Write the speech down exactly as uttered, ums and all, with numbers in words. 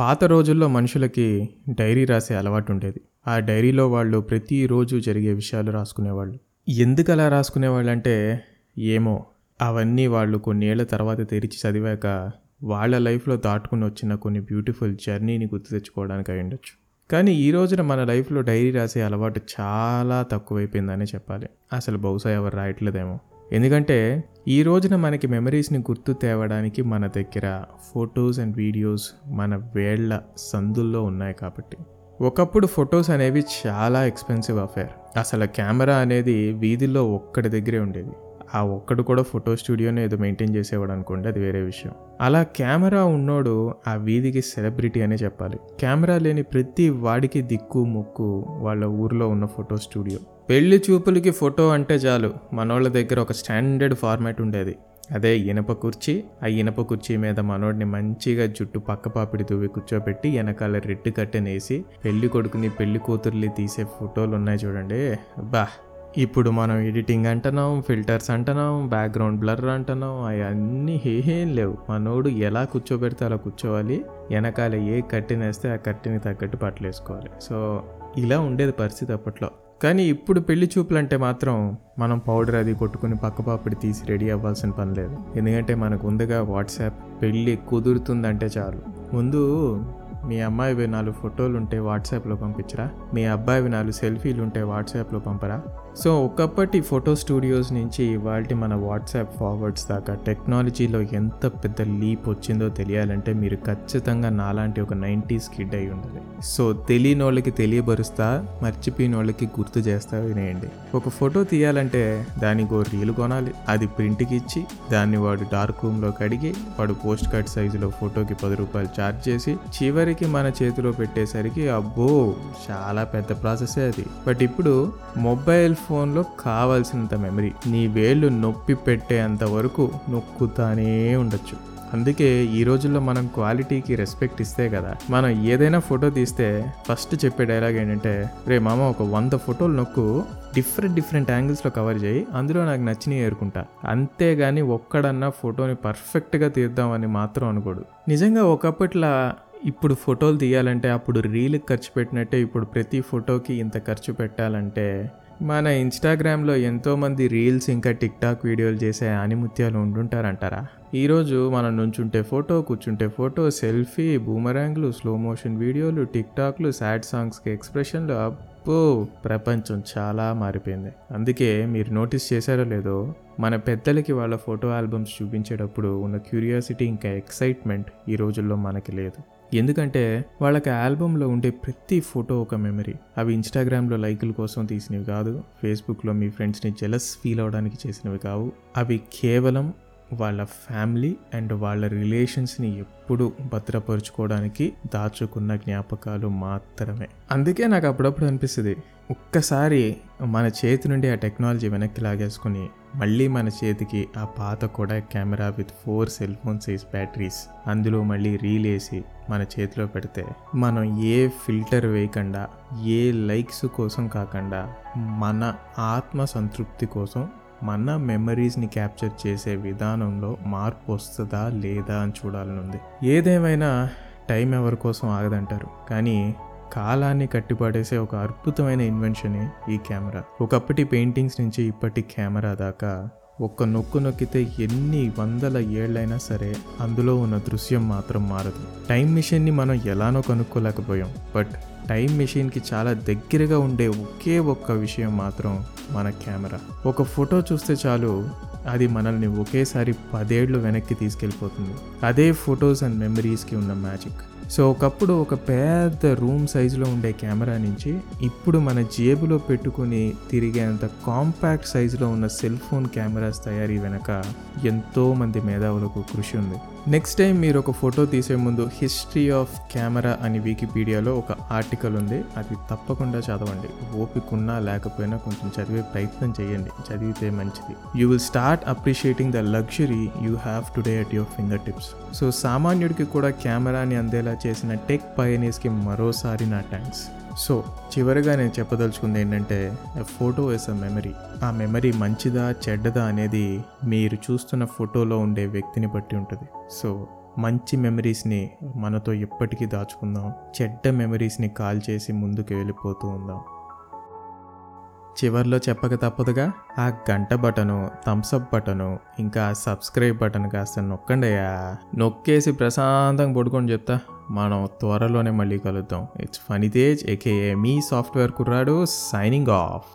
పాత రోజుల్లో మనుషులకి డైరీ రాసే అలవాటు ఉండేది. ఆ డైరీలో వాళ్ళు ప్రతిరోజు జరిగే విషయాలు రాసుకునేవాళ్ళు. ఎందుకు అలా రాసుకునేవాళ్ళు అంటే ఏమో, అవన్నీ వాళ్ళు కొన్నేళ్ల తర్వాత తెరిచి చదివాక వాళ్ళ లైఫ్లో దాటుకుని వచ్చిన కొన్ని బ్యూటిఫుల్ జర్నీని గుర్తు తెచ్చుకోవడానికి అయి ఉండొచ్చు. కానీ ఈ రోజున మన లైఫ్లో డైరీ రాసే అలవాటు చాలా తక్కువైపోయిందనే చెప్పాలి. అసలు బహుశా ఎవరు రాయట్లేదేమో. ఎందుకంటే ఈ రోజున మనకి మెమరీస్ని గుర్తు తేవడానికి మన దగ్గర ఫొటోస్ అండ్ వీడియోస్ మన వేళ్ల సందుల్లో ఉన్నాయి కాబట్టి. ఒకప్పుడు ఫొటోస్ అనేవి చాలా ఎక్స్పెన్సివ్ అఫేర్. అసలు కెమెరా అనేది వీధిలో ఒక్కడి దగ్గరే ఉండేది. ఆ ఒక్కడు కూడా ఫోటో స్టూడియోనే ఏదో మెయింటైన్ చేసేవాడు అనుకోండి, అది వేరే విషయం. అలా కెమెరా ఉన్నోడు ఆ వీధికి సెలబ్రిటీ అనే చెప్పాలి. కెమెరా లేని ప్రతి వాడికి దిక్కు ముక్కు వాళ్ళ ఊర్లో ఉన్న ఫోటో స్టూడియో. పెళ్లి చూపులకి ఫోటో అంటే చాలు మనోళ్ళ దగ్గర ఒక స్టాండర్డ్ ఫార్మాట్ ఉండేది. అదే ఇనప కుర్చీ. ఆ ఇనప కుర్చీ మీద మనోడిని మంచిగా జుట్టు పక్క పాపిడి దువ్వి కూర్చోబెట్టి వెనకాల రెడ్ కట్టెనేసి పెళ్లి కొడుకుని పెళ్లి కూతుర్ని తీసే ఫోటోలు ఉన్నాయి చూడండి. బా, ఇప్పుడు మనం ఎడిటింగ్ అంటున్నాం, ఫిల్టర్స్ అంటున్నాం, బ్యాక్గ్రౌండ్ బ్లర్ అంటున్నాం, అవన్నీ ఏం లేవు. మనోడు ఎలా కూర్చోబెడితే అలా కూర్చోవాలి, వెనకాల ఏ కట్టెనేస్తే ఆ కట్టెని తగ్గట్టు బట్టలు వేసుకోవాలి. సో ఇలా ఉండేది పరిస్థితి అప్పట్లో. కానీ ఇప్పుడు పెళ్లి చూపులంటే మాత్రం మనం పౌడర్ అది కొట్టుకుని పక్కపాపిడి తీసి రెడీ అవ్వాల్సిన పని లేదు. ఎందుకంటే మనకు ఉందిగా వాట్సాప్. పెళ్ళి కుదురుతుందంటే చాలు, ముందు మీ అమ్మాయివి నాలుగు ఫోటోలు ఉంటే వాట్సాప్లో పంపించరా, మీ అబ్బాయివి నాలుగు సెల్ఫీలు ఉంటే వాట్సాప్లో పంపరా. సో ఒకప్పటి ఫోటో స్టూడియోస్ నుంచి ఇవాళ మన వాట్సాప్ ఫార్వర్డ్స్ దాకా టెక్నాలజీలో ఎంత పెద్ద లీప్ వచ్చిందో తెలియాలంటే మీరు ఖచ్చితంగా నాలాంటి ఒక నైంటీస్ కిడ్ అయి ఉండాలి. సో తెలియని వాళ్ళకి తెలియబరుస్తా, మర్చిపోయిన వాళ్ళకి గుర్తు చేస్తా వినేయండి. ఒక ఫోటో తీయాలంటే దానికి ఓ రీల్ కొనాలి, అది ప్రింట్కి ఇచ్చి దాన్ని వాడు డార్క్ రూమ్లో కడిగి వాడు పోస్ట్ కార్డ్ సైజులో ఫోటోకి పది రూపాయలు ఛార్జ్ చేసి చివరికి మన చేతిలో పెట్టేసరికి అబ్బో చాలా పెద్ద ప్రాసెసే అది. బట్ ఇప్పుడు మొబైల్ ఫోన్లో కావాల్సినంత మెమరీ, నీ వేళ్ళు నొప్పి పెట్టేంత వరకు నొక్కుతానే ఉండొచ్చు. అందుకే ఈ రోజుల్లో మనం క్వాలిటీకి రెస్పెక్ట్ ఇస్తే కదా, మనం ఏదైనా ఫోటో తీస్తే ఫస్ట్ చెప్పే డైలాగ్ ఏంటంటే, రే మామ ఒక వంద ఫోటోలు నొక్కు, డిఫరెంట్ డిఫరెంట్ యాంగిల్స్లో కవర్ చేయి, అందులో నాకు నచ్చినవి ఏరుకుంటా. అంతేగాని ఒక్కడన్నా ఫోటోని పర్ఫెక్ట్గా తీద్దామని మాత్రం అనుకోడు. నిజంగా ఒకప్పట్లా ఇప్పుడు ఫోటోలు తీయాలంటే అప్పుడు రీల్కి ఖర్చు పెట్టినట్టే ఇప్పుడు ప్రతి ఫోటోకి ఇంత ఖర్చు పెట్టాలంటే మన ఇన్స్టాగ్రామ్లో ఎంతోమంది రీల్స్ ఇంకా టిక్టాక్ వీడియోలు చేసే ఆనిముత్యాలు ఉండుంటారంటారా? ఈరోజు మనం నుంచుంటే ఫోటో, కూర్చుంటే ఫోటో, సెల్ఫీ, బూమరాంగ్లు, స్లో మోషన్ వీడియోలు, టిక్టాక్లు, సాడ్ సాంగ్స్కి ఎక్స్ప్రెషన్లు. అబ్బో, ప్రపంచం చాలా మారిపోయింది. అందుకే మీరు నోటీస్ చేశారో లేదో, మన పెద్దలకి వాళ్ళ ఫోటో ఆల్బమ్స్ చూపించేటప్పుడు ఉన్న క్యూరియాసిటీ ఇంకా ఎక్సైట్మెంట్ ఈ రోజుల్లో మనకి లేదు. ఎందుకంటే వాళ్ళకి ఆల్బమ్లో ఉండే ప్రతి ఫోటో ఒక మెమరీ. అవి ఇన్స్టాగ్రామ్లో లైకుల కోసం తీసినవి కాదు, ఫేస్బుక్లో మీ ఫ్రెండ్స్ని జెలస్ ఫీల్ అవడానికి చేసినవి కావు. అవి కేవలం వాళ్ళ ఫ్యామిలీ అండ్ వాళ్ళ రిలేషన్స్ని ఎప్పుడు భద్రపరుచుకోవడానికి దాచుకున్న జ్ఞాపకాలు మాత్రమే. అందుకే నాకు అప్పుడప్పుడు అనిపిస్తుంది, ఒక్కసారి మన చేతి నుండి ఆ టెక్నాలజీ వెనక్కి లాగేసుకుని మళ్ళీ మన చేతికి ఆ పాత Kodak camera with four cell phone size batteries, అందులో మళ్ళీ రీల్ వేసి మన చేతిలో పెడితే మనం ఏ ఫిల్టర్ వేయకుండా, ఏ లైక్స్ కోసం కాకుండా, మన ఆత్మ సంతృప్తి కోసం మన మెమరీస్ని క్యాప్చర్ చేసే విధానంలో మార్పు వస్తుందా లేదా అని చూడాలనుంది. ఏదేమైనా టైం ఎవరి కోసం ఆగదంటారు, కానీ కాలాన్ని కట్టిపడేసే ఒక అద్భుతమైన ఇన్వెన్షనే ఈ కెమెరా. ఒకప్పటి పెయింటింగ్స్ నుంచి ఇప్పటి కెమెరా దాకా ఒక్క నొక్కు నొక్కితే ఎన్ని వందల ఏళ్ళైనా సరే అందులో ఉన్న దృశ్యం మాత్రం మారదు. టైం మిషన్ని మనం ఎలానో కనుక్కోలేకపోయాం, బట్ టైం మెషిన్కి చాలా దగ్గరగా ఉండే ఒకే ఒక్క విషయం మాత్రం మన కెమెరా. ఒక ఫోటో చూస్తే చాలు, అది మనల్ని ఒకేసారి పదేళ్ళు వెనక్కి తీసుకెళ్ళిపోతుంది. అదే ఫొటోస్ అండ్ మెమరీస్కి ఉన్న మ్యాజిక్. సో ఒకప్పుడు ఒక పెద్ద రూమ్ సైజులో ఉండే కెమెరా నుంచి ఇప్పుడు మన జేబులో పెట్టుకుని తిరిగేంత కాంపాక్ట్ సైజులో ఉన్న సెల్ ఫోన్ కెమెరాస్ తయారీ వెనక ఎంతోమంది మేధావులకు కృషి ఉంది. నెక్స్ట్ టైం మీరు ఒక ఫోటో తీసే ముందు హిస్టరీ ఆఫ్ కెమెరా అని వికీపీడియాలో ఒక ఆర్టికల్ ఉంది, అది తప్పకుండా చదవండి. ఓపికన్నా లేకపోయినా కొంచెం చదివే ప్రయత్నం చేయండి, చదివితే మంచిది. You will start appreciating the luxury you have today at your finger tips. So సామాన్యుడికి కూడా కెమెరాని అందేలా చేసిన టెక్ పయనీర్స్కి మరోసారి నా థ్యాంక్స్. సో చివరిగా నేను చెప్పదలుచుకుంది ఏంటంటే, a photo is a memory. ఆ మెమరీ మంచిదా చెడ్డదా అనేది మీరు చూస్తున్న ఫోటోలో ఉండే వ్యక్తిని బట్టి ఉంటుంది. సో మంచి మెమరీస్ని మనతో ఎప్పటికీ దాచుకుందాం, చెడ్డ మెమరీస్ని కాల్ చేసి ముందుకు వెళ్ళిపోతూ ఉందాం. చివర్లో చెప్పక తప్పదుగా, ఆ గంట బటను, థమ్స్అప్ బటను, ఇంకా సబ్స్క్రైబ్ బటన్ కాస్త నొక్కండియా. నొక్కేసి ప్రశాంతంగా పడుకొని చెప్తా, మనం త్వరలోనే మళ్ళీ కలుద్దాం. It's funny Tej AK me software కుర్రాడు సైనింగ్ ఆఫ్.